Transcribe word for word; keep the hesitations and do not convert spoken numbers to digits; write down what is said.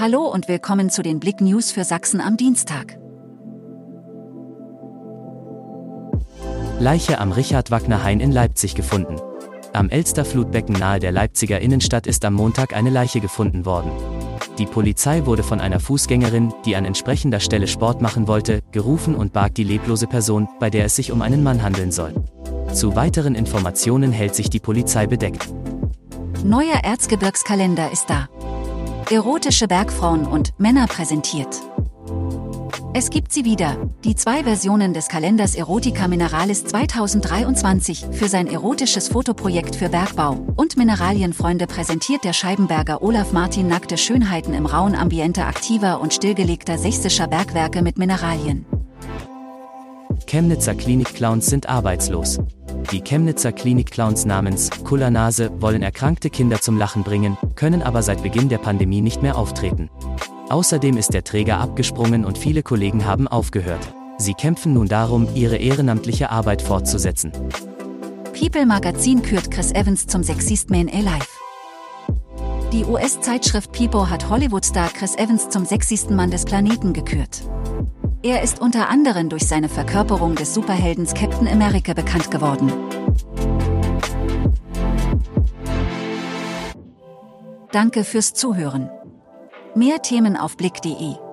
Hallo und willkommen zu den BLICK News für Sachsen am Dienstag. Leiche am Richard-Wagner-Hain in Leipzig gefunden. Am Elsterflutbecken nahe der Leipziger Innenstadt ist am Montag eine Leiche gefunden worden. Die Polizei wurde von einer Fußgängerin, die an entsprechender Stelle Sport machen wollte, gerufen und barg die leblose Person, bei der es sich um einen Mann handeln soll. Zu weiteren Informationen hält sich die Polizei bedeckt. Neuer Erzgebirgskalender ist da. Erotische Bergfrauen und Männer präsentiert. Es gibt sie wieder, die zwei Versionen des Kalenders Erotica Mineralis zweitausenddreiundzwanzig für sein erotisches Fotoprojekt für Bergbau und Mineralienfreunde präsentiert der Scheibenberger Olaf Martin nackte Schönheiten im rauen Ambiente aktiver und stillgelegter sächsischer Bergwerke mit Mineralien. Chemnitzer Klinikclowns sind arbeitslos. Die Chemnitzer Klinikclowns namens Kullernase wollen erkrankte Kinder zum Lachen bringen, können aber seit Beginn der Pandemie nicht mehr auftreten. Außerdem ist der Träger abgesprungen und viele Kollegen haben aufgehört. Sie kämpfen nun darum, ihre ehrenamtliche Arbeit fortzusetzen. People Magazin kürt Chris Evans zum Sexiest Man Alive. Die U S-Zeitschrift People hat Hollywood-Star Chris Evans zum sexiesten Mann des Planeten gekürt. Er ist unter anderem durch seine Verkörperung des Superheldens Captain America bekannt geworden. Danke fürs Zuhören. Mehr Themen auf blick punkt de.